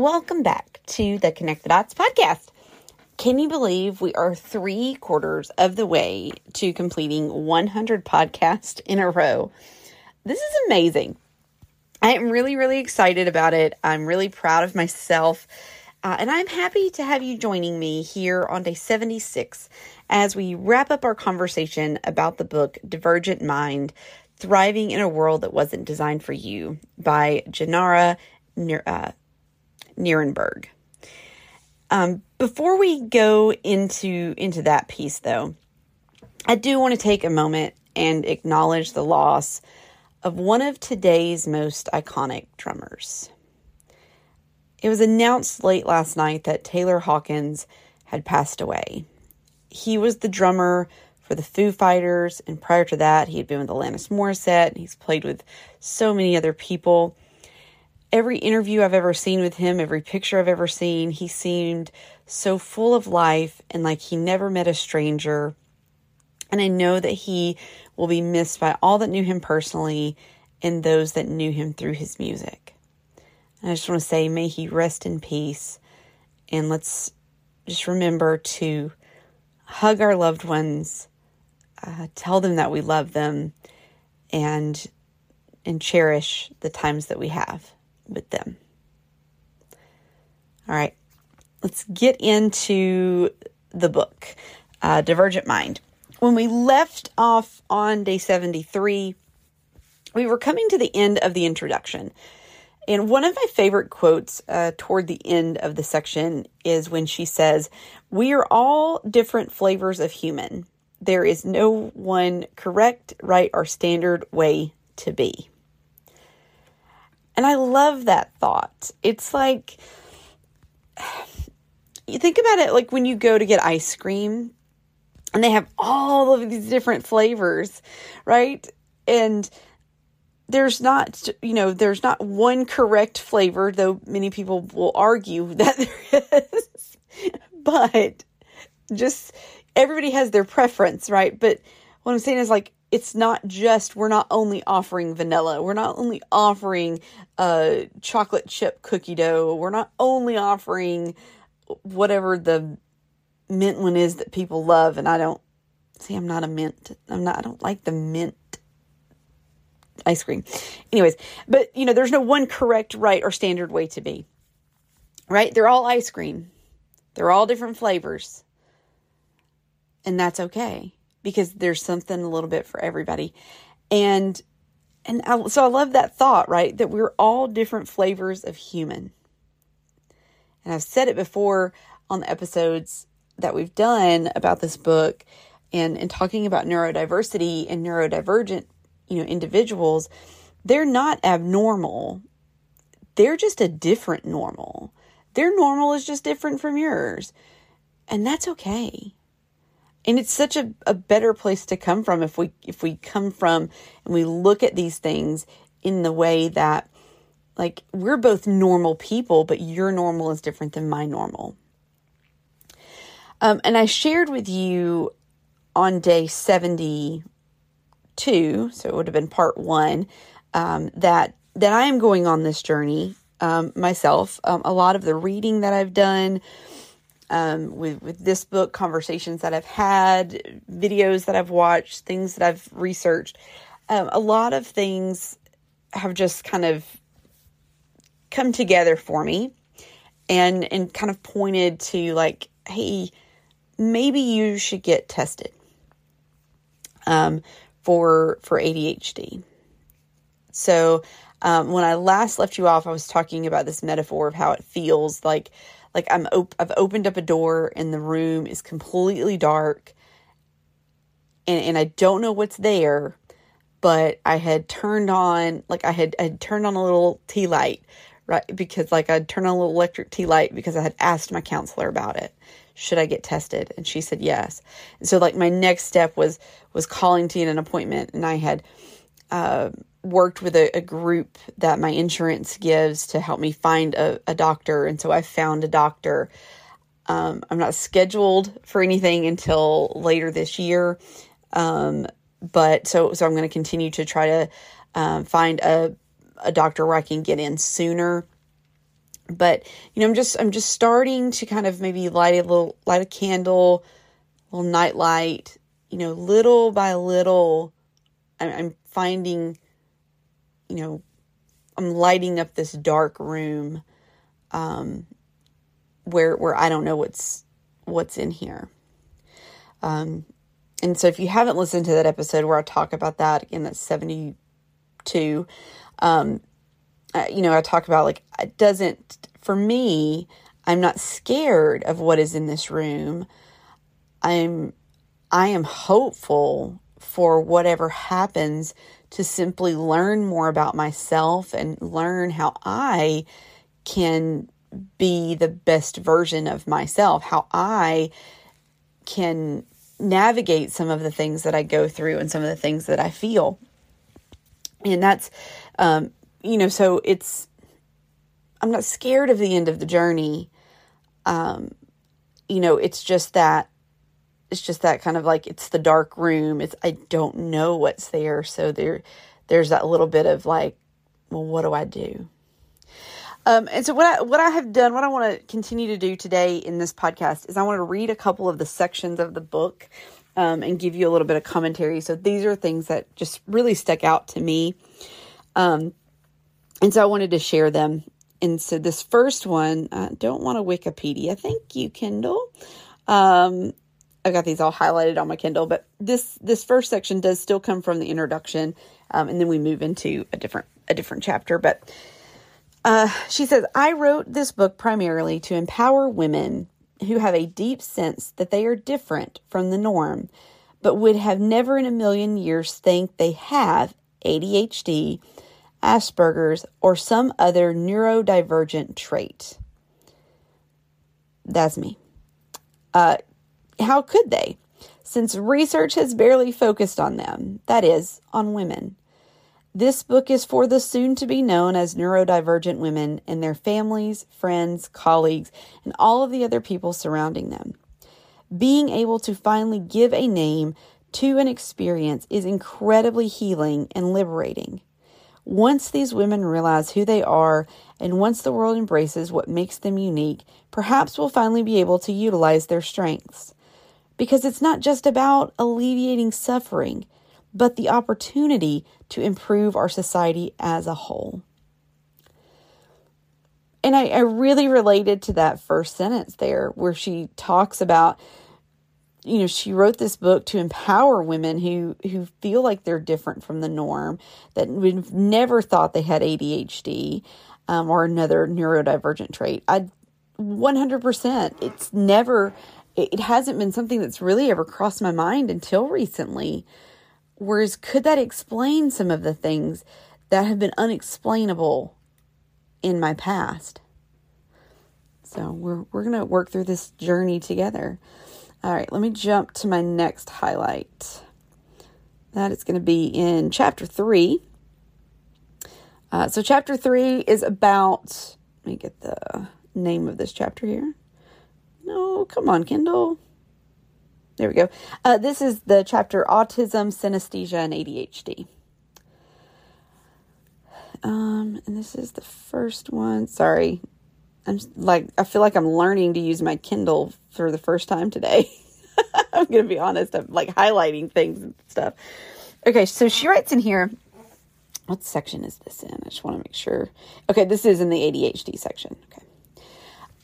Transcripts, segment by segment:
Welcome back to the Connect the Dots podcast. Can you believe we are 3/4 of the way to completing 100 podcasts in a row? This is amazing. I am really, really excited about it. I'm really proud of myself. And I'm happy to have you joining me here on day 76 as we wrap up our conversation about the book Divergent Mind, Thriving in a World That Wasn't Designed for You by Jenara Nerenberg. Before we go into that piece, though, I do want to take a moment and acknowledge the loss of one of today's most iconic drummers. It was announced late last night that Taylor Hawkins had passed away. He was the drummer for the Foo Fighters, and prior to that, he had been with Alanis Morissette, and he's played with so many other people. Every interview I've ever seen with him, every picture I've ever seen, he seemed so full of life and like he never met a stranger. And I know that he will be missed by all that knew him personally and those that knew him through his music. And I just want to say, may he rest in peace. And let's just remember to hug our loved ones, tell them that we love them, and cherish the times that we have with them. All right, let's get into the book, Divergent Mind. When we left off on day 73, we were coming to the end of the introduction. And one of my favorite quotes toward the end of the section is when she says, "We are all different flavors of human. There is no one correct, right, or standard way to be." And I love that thought. It's like, you think about it like when you go to get ice cream and they have all of these different flavors, right? And there's not one correct flavor, though many people will argue that there is, but just everybody has their preference, right? But what I'm saying is like, it's not just, we're not only offering vanilla. We're not only offering chocolate chip cookie dough. We're not only offering whatever the mint one is that people love. And I'm not a mint. I don't like the mint ice cream. Anyways, but there's no one correct, right, or standard way to be, right? They're all ice cream. They're all different flavors. And that's okay, because there's something a little bit for everybody. So I love that thought, right? That we're all different flavors of human. And I've said it before on the episodes that we've done about this book and talking about neurodiversity and neurodivergent, individuals. They're not abnormal. They're just a different normal. Their normal is just different from yours. And that's okay. And it's such a better place to come from if we come from and we look at these things in the way that, like, we're both normal people, but your normal is different than my normal. And I shared with you on day 72, so it would have been part 1, that I am going on this journey myself. A lot of the reading that I've done, with this book, conversations that I've had, videos that I've watched, things that I've researched, a lot of things have just kind of come together for me and kind of pointed to, like, hey, maybe you should get tested for ADHD. So when I last left you off, I was talking about this metaphor of how it feels like I've opened up a door and the room is completely dark and I don't know what's there, but I had turned on a little tea light, right? Because I'd turned on a little electric tea light because I had asked my counselor about it. Should I get tested? And she said yes. And so my next step was calling to get an appointment, and I had worked with a group that my insurance gives to help me find a doctor. And so I found a doctor. I'm not scheduled for anything until later this year. But I'm going to continue to try to find a doctor where I can get in sooner. But, you know, I'm just starting to kind of maybe light a candle, a little night light, you know, little by little. I'm finding, you know, I'm lighting up this dark room, where I don't know what's in here. And so if you haven't listened to that episode where I talk about that, again, that's 72, you know, I talk about, like, it doesn't, for me, I'm not scared of what is in this room. I am hopeful for whatever happens to simply learn more about myself and learn how I can be the best version of myself, how I can navigate some of the things that I go through and some of the things that I feel. And that's, you know, so it's, I'm not scared of the end of the journey. You know, it's just that kind of, like, it's the dark room. It's, I don't know what's there. So there's that little bit of, like, well, what do I do? And so what I have done, what I want to continue to do today in this podcast is I want to read a couple of the sections of the book, and give you a little bit of commentary. So these are things that just really stuck out to me. And so I wanted to share them. And so this first one, I don't want to Wikipedia. Thank you, Kindle. I got these all highlighted on my Kindle, but this first section does still come from the introduction. And then we move into a different chapter, but she says, I wrote this book primarily to empower women who have a deep sense that they are different from the norm, but would have never in a million years think they have ADHD, Asperger's, or some other neurodivergent trait. That's me. How could they? Since research has barely focused on them, that is, on women. This book is for the soon-to-be known as neurodivergent women and their families, friends, colleagues, and all of the other people surrounding them. Being able to finally give a name to an experience is incredibly healing and liberating. Once these women realize who they are, and once the world embraces what makes them unique, perhaps we'll finally be able to utilize their strengths. Because it's not just about alleviating suffering, but the opportunity to improve our society as a whole. And I really related to that first sentence there where she talks about, you know, she wrote this book to empower women who feel like they're different from the norm, that we've never thought they had ADHD or another neurodivergent trait. 100%, it's never, it hasn't been something that's really ever crossed my mind until recently. Whereas could that explain some of the things that have been unexplainable in my past? So we're going to work through this journey together. All right, let me jump to my next highlight. That is going to be in chapter 3. So chapter 3 is about, let me get the name of this chapter here. No, come on, Kindle. There we go. This is the chapter Autism, Synesthesia, and ADHD. And this is the first one. Sorry. I feel like I'm learning to use my Kindle for the first time today. I'm going to be honest. I'm, like, highlighting things and stuff. Okay. So she writes in here, what section is this in? I just want to make sure. Okay. This is in the ADHD section. Okay.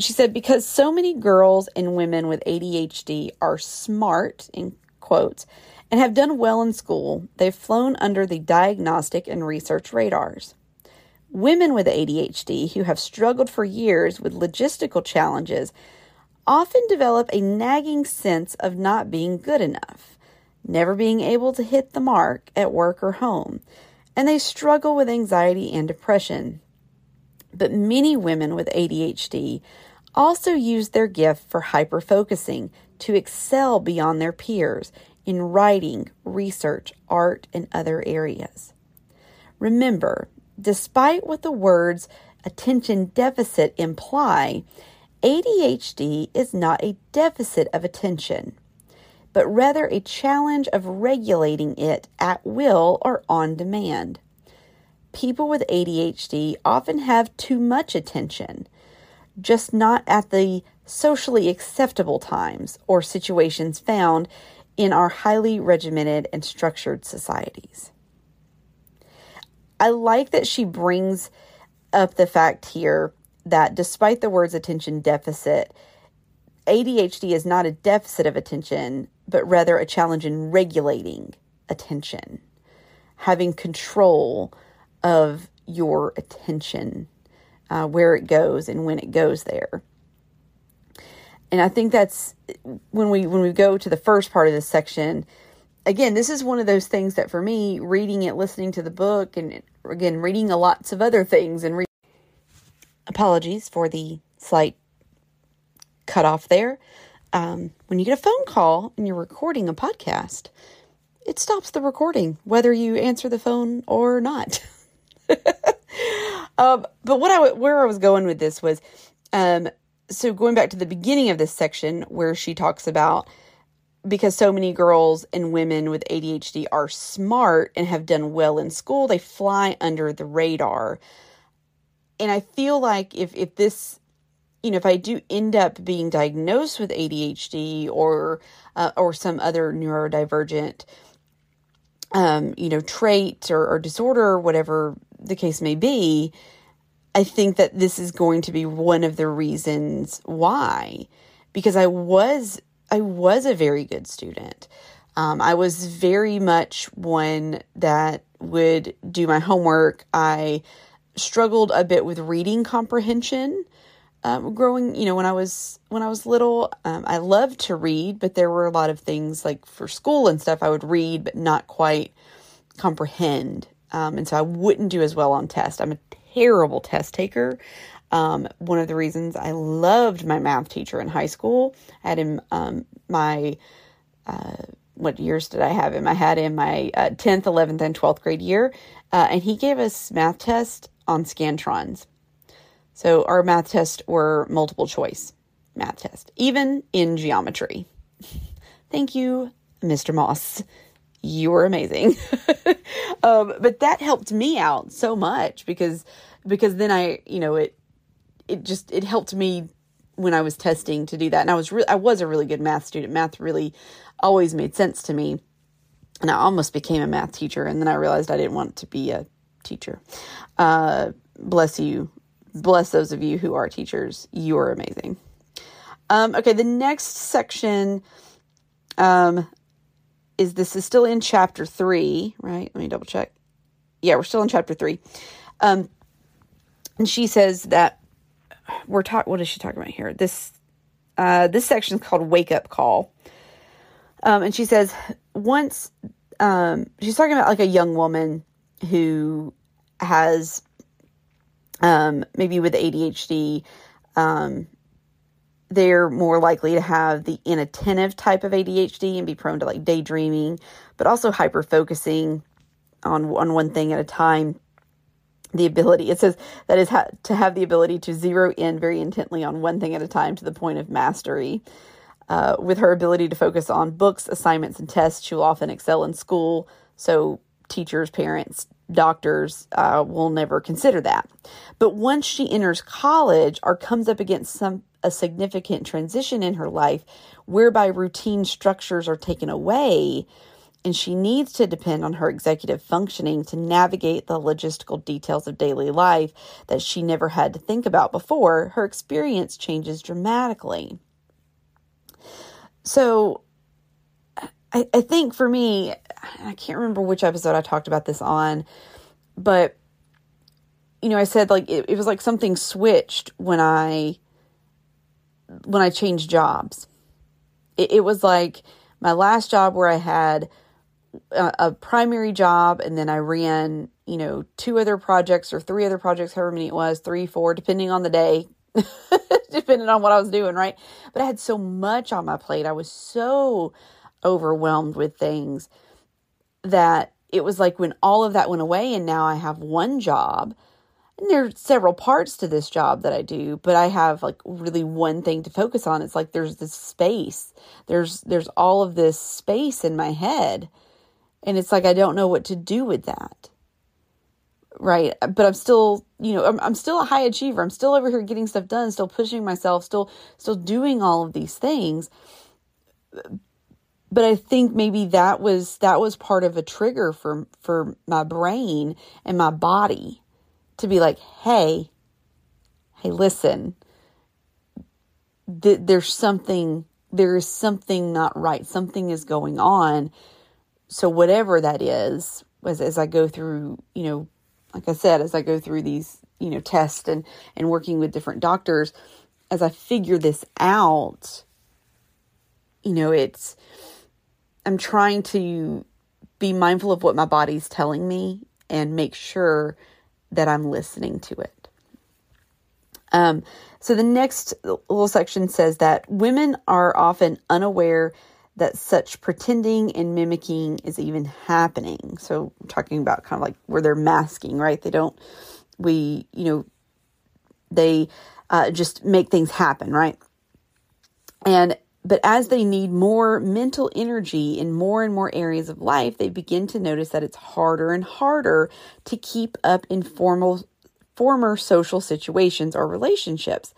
She said, because so many girls and women with ADHD are smart, in quotes, and have done well in school, they've flown under the diagnostic and research radars. Women with ADHD who have struggled for years with logistical challenges often develop a nagging sense of not being good enough, never being able to hit the mark at work or home, and they struggle with anxiety and depression. But many women with ADHD also use their gift for hyperfocusing to excel beyond their peers in writing, research, art, and other areas. Remember, despite what the words attention deficit imply, ADHD is not a deficit of attention, but rather a challenge of regulating it at will or on demand. People with ADHD often have too much attention, just not at the socially acceptable times or situations found in our highly regimented and structured societies. I like that she brings up the fact here that despite the words attention deficit, ADHD is not a deficit of attention, but rather a challenge in regulating attention, having control of your attention, where it goes and when it goes there. And I think that's when we go to the first part of this section. Again, this is one of those things that for me, reading it, listening to the book, and again, reading lots of other things and apologies for the slight cut off there. When you get a phone call and you're recording a podcast, it stops the recording, whether you answer the phone or not. But where I was going with this was, so going back to the beginning of this section where she talks about, because so many girls and women with ADHD are smart and have done well in school, they fly under the radar. And I feel like if this, you know, if I do end up being diagnosed with ADHD or some other neurodivergent, trait or disorder, or whatever the case may be, I think that this is going to be one of the reasons why, because I was a very good student. I was very much one that would do my homework. I struggled a bit with reading comprehension. Growing, when I was little, I loved to read, but there were a lot of things like for school and stuff, I would read, but not quite comprehend. And so I wouldn't do as well on tests. I'm a terrible test taker. One of the reasons I loved my math teacher in high school, I had him, what years did I have him? I had him my 10th, 11th, and 12th grade year. And he gave us math tests on Scantrons. So our math tests were multiple choice math tests, even in geometry. Thank you, Mr. Moss. You were amazing. But that helped me out so much because then it helped me when I was testing to do that. And I was a really good math student. Math really always made sense to me. And I almost became a math teacher. And then I realized I didn't want to be a teacher. Bless you. Bless those of you who are teachers. You are amazing. Okay, the next section is still in chapter 3, right? Let me double check. Yeah, we're still in chapter 3. And she says that what is she talking about here? This section is called Wake Up Call. And she says she's talking about like a young woman who has maybe with ADHD, they're more likely to have the inattentive type of ADHD and be prone to like daydreaming, but also hyper-focusing on one thing at a time. The ability, it says, that is to have the ability to zero in very intently on one thing at a time to the point of mastery. With her ability to focus on books, assignments, and tests, she will often excel in school. So teachers, parents, doctors will never consider that. But once she enters college or comes up against a significant transition in her life whereby routine structures are taken away, and she needs to depend on her executive functioning to navigate the logistical details of daily life that she never had to think about before, her experience changes dramatically. So I think for me, I can't remember which episode I talked about this on, but, I said like, it was like something switched when I changed jobs. It was like my last job where I had a primary job and then I ran, 2 other projects or 3 other projects, however many it was, 3, 4, depending on the day, depending on what I was doing. Right. But I had so much on my plate. I was so overwhelmed with things that it was like when all of that went away and now I have one job, and there are several parts to this job that I do, but I have like really one thing to focus on. It's like, there's this space, there's all of this space in my head. And it's like, I don't know what to do with that. right? But I'm still, you know, I'm still a high achiever. I'm still over here getting stuff done, still pushing myself, still doing all of these things. But I think maybe that was part of a trigger for my brain and my body to be like, hey, listen, there is something not right. Something is going on. So whatever that is, as I go through, you know, like I said, as I go through these, you know, tests and working with different doctors, as I figure this out, you know, I'm trying to be mindful of what my body's telling me and make sure that I'm listening to it. So the next little section says that women are often unaware that such pretending and mimicking is even happening. So I'm talking about kind of like where they're masking, right? They just make things happen, right? But as they need more mental energy in more and more areas of life, they begin to notice that it's harder and harder to keep up in former social situations or relationships.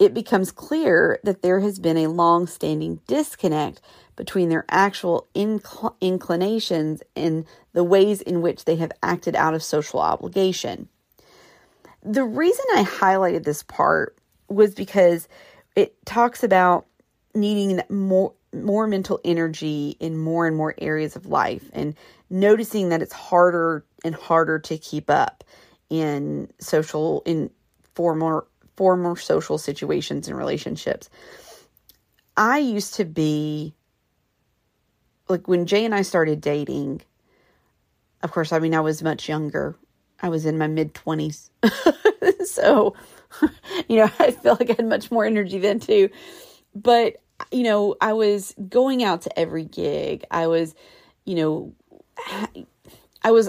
It becomes clear that there has been a long-standing disconnect between their actual inclinations and the ways in which they have acted out of social obligation. The reason I highlighted this part was because it talks about needing more mental energy in more and more areas of life and noticing that it's harder and harder to keep up in former social situations and relationships. I used to be, like, when Jay and I started dating, of course, I mean, I was much younger. I was in my mid-20s. So, you know, I feel like I had much more energy then too. But, you know, I was going out to every gig. I was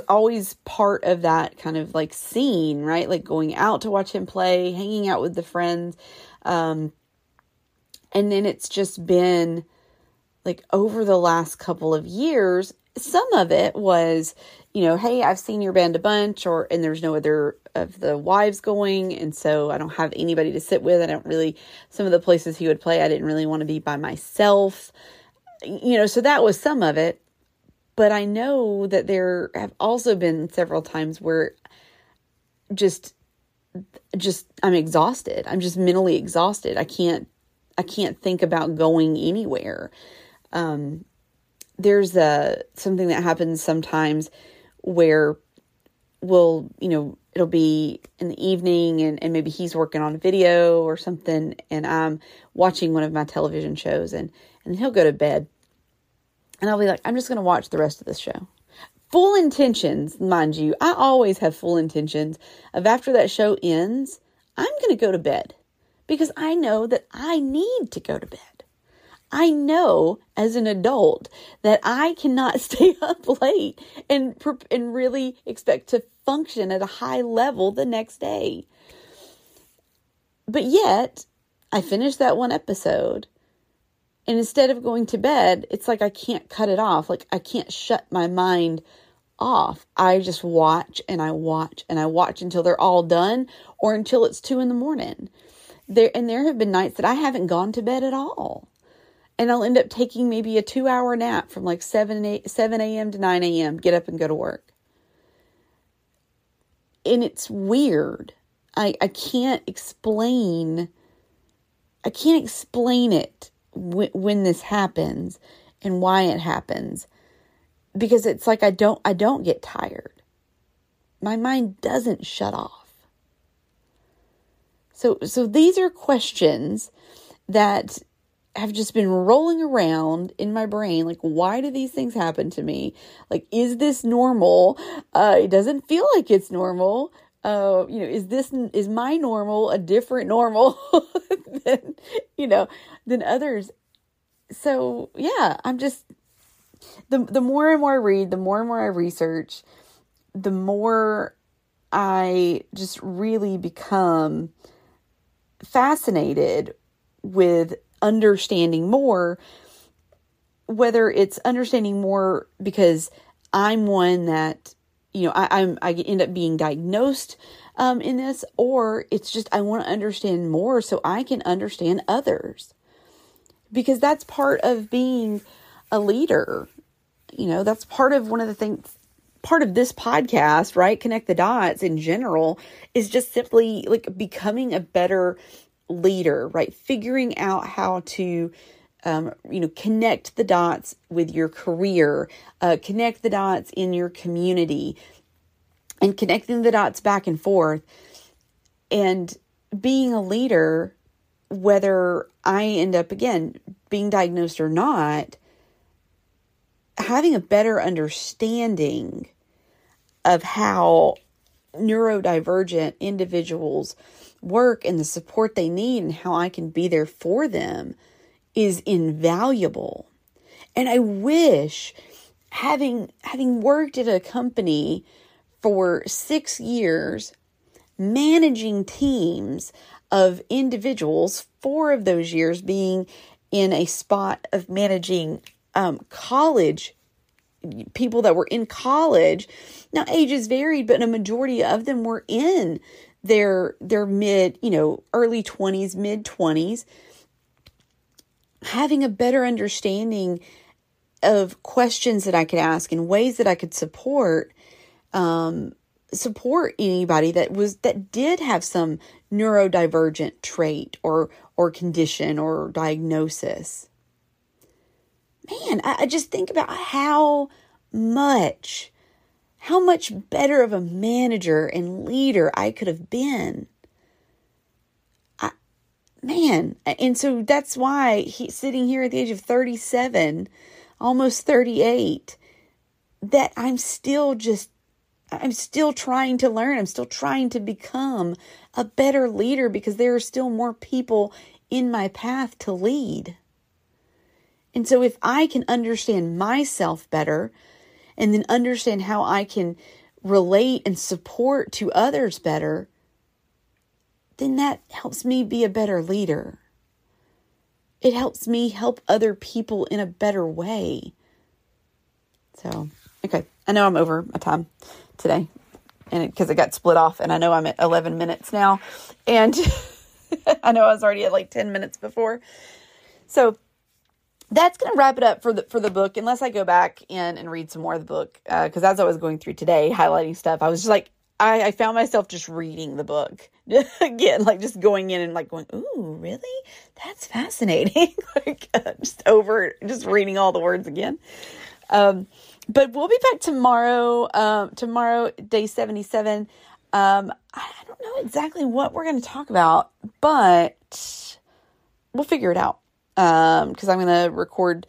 always part of that kind of like scene, right? Like going out to watch him play, hanging out with the friends. And then it's just been like over the last couple of years, some of it was, you know, hey, I've seen your band a bunch, and there's no other of the wives going. And so I don't have anybody to sit with. Some of the places he would play, I didn't really want to be by myself, you know, so that was some of it. But I know that there have also been several times where just I'm exhausted. I'm just mentally exhausted. I can't think about going anywhere. There's something that happens sometimes where it'll be in the evening and maybe he's working on a video or something and I'm watching one of my television shows and he'll go to bed. And I'll be like, I'm just going to watch the rest of this show. Full intentions, mind you. I always have full intentions of after that show ends, I'm going to go to bed because I know that I need to go to bed. I know as an adult that I cannot stay up late and really expect to function at a high level the next day. But yet, I finished that one episode. And instead of going to bed, it's like I can't cut it off. Like I can't shut my mind off. I just watch and I watch and I watch until they're all done or until it's 2 a.m. There have been nights that I haven't gone to bed at all. And I'll end up taking maybe a 2-hour nap from like 7 a.m. to 9 a.m., get up and go to work. And it's weird. I can't explain it. When this happens and why it happens, because it's like I don't get tired. My mind doesn't shut off. So these are questions that have just been rolling around in my brain. Like, why do these things happen to me? Like, is this normal? It doesn't feel like it's normal. Is my normal a different normal than others? So yeah, I'm just, the more and more I read, the more and more I research, the more I just really become fascinated with understanding more, whether it's understanding more because I'm one that you know, I end up being diagnosed in this, or it's just I want to understand more so I can understand others, because that's part of being a leader. You know, that's part of one of the things, part of this podcast, right? Connect the Dots in general is just simply like becoming a better leader, right? Figuring out how to, you know, connect the dots with your career, connect the dots in your community, and connecting the dots back and forth. And being a leader, whether I end up, again, being diagnosed or not, having a better understanding of how neurodivergent individuals work and the support they need and how I can be there for them is invaluable. And I wish, having worked at a company for 6 years, managing teams of individuals, 4 of those years being in a spot of managing college people that were in college. Now, ages varied, but a majority of them were in their mid, you know, early 20s, mid 20s. Having a better understanding of questions that I could ask and ways that I could support anybody that did have some neurodivergent trait or condition or diagnosis. Man, I just think about how much better of a manager and leader I could have been. And so that's why sitting here at the age of 37, almost 38, that I'm still trying to learn. I'm still trying to become a better leader, because there are still more people in my path to lead. And so if I can understand myself better and then understand how I can relate and support to others better, then that helps me be a better leader. It helps me help other people in a better way. So, okay. I know I'm over my time today, and because it got split off, and I know I'm at 11 minutes now, and I know I was already at like 10 minutes before. So that's going to wrap it up for the book, unless I go back in and read some more of the book. Because as I was going through today, highlighting stuff, I was just like, I found myself just reading the book again, like just going in and like going, ooh, really? That's fascinating. Like just reading all the words again. But we'll be back tomorrow. Tomorrow, day 77. I don't know exactly what we're going to talk about, but we'll figure it out. Cause I'm going to record,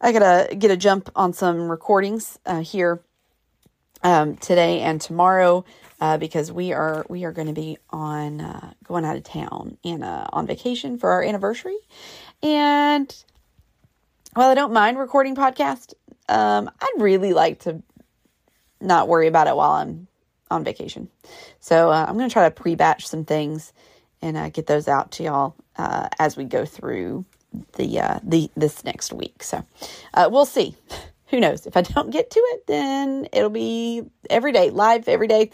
I gotta get a jump on some recordings, here, today and tomorrow, because we are going to be going out of town and, on vacation for our anniversary. And while I don't mind recording podcasts, I'd really like to not worry about it while I'm on vacation. So, I'm going to try to pre-batch some things and, get those out to y'all, as we go through this next week. So, we'll see. Who knows? If I don't get to it, then it'll be every day, live every day,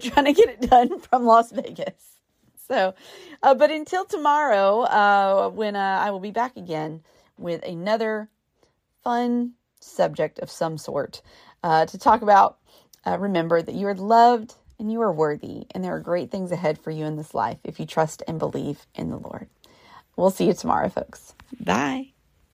trying to get it done from Las Vegas. So, but until tomorrow, when, I will be back again with another fun subject of some sort, to talk about, remember that you are loved and you are worthy, and there are great things ahead for you in this life if you trust and believe in the Lord. We'll see you tomorrow, folks. Bye.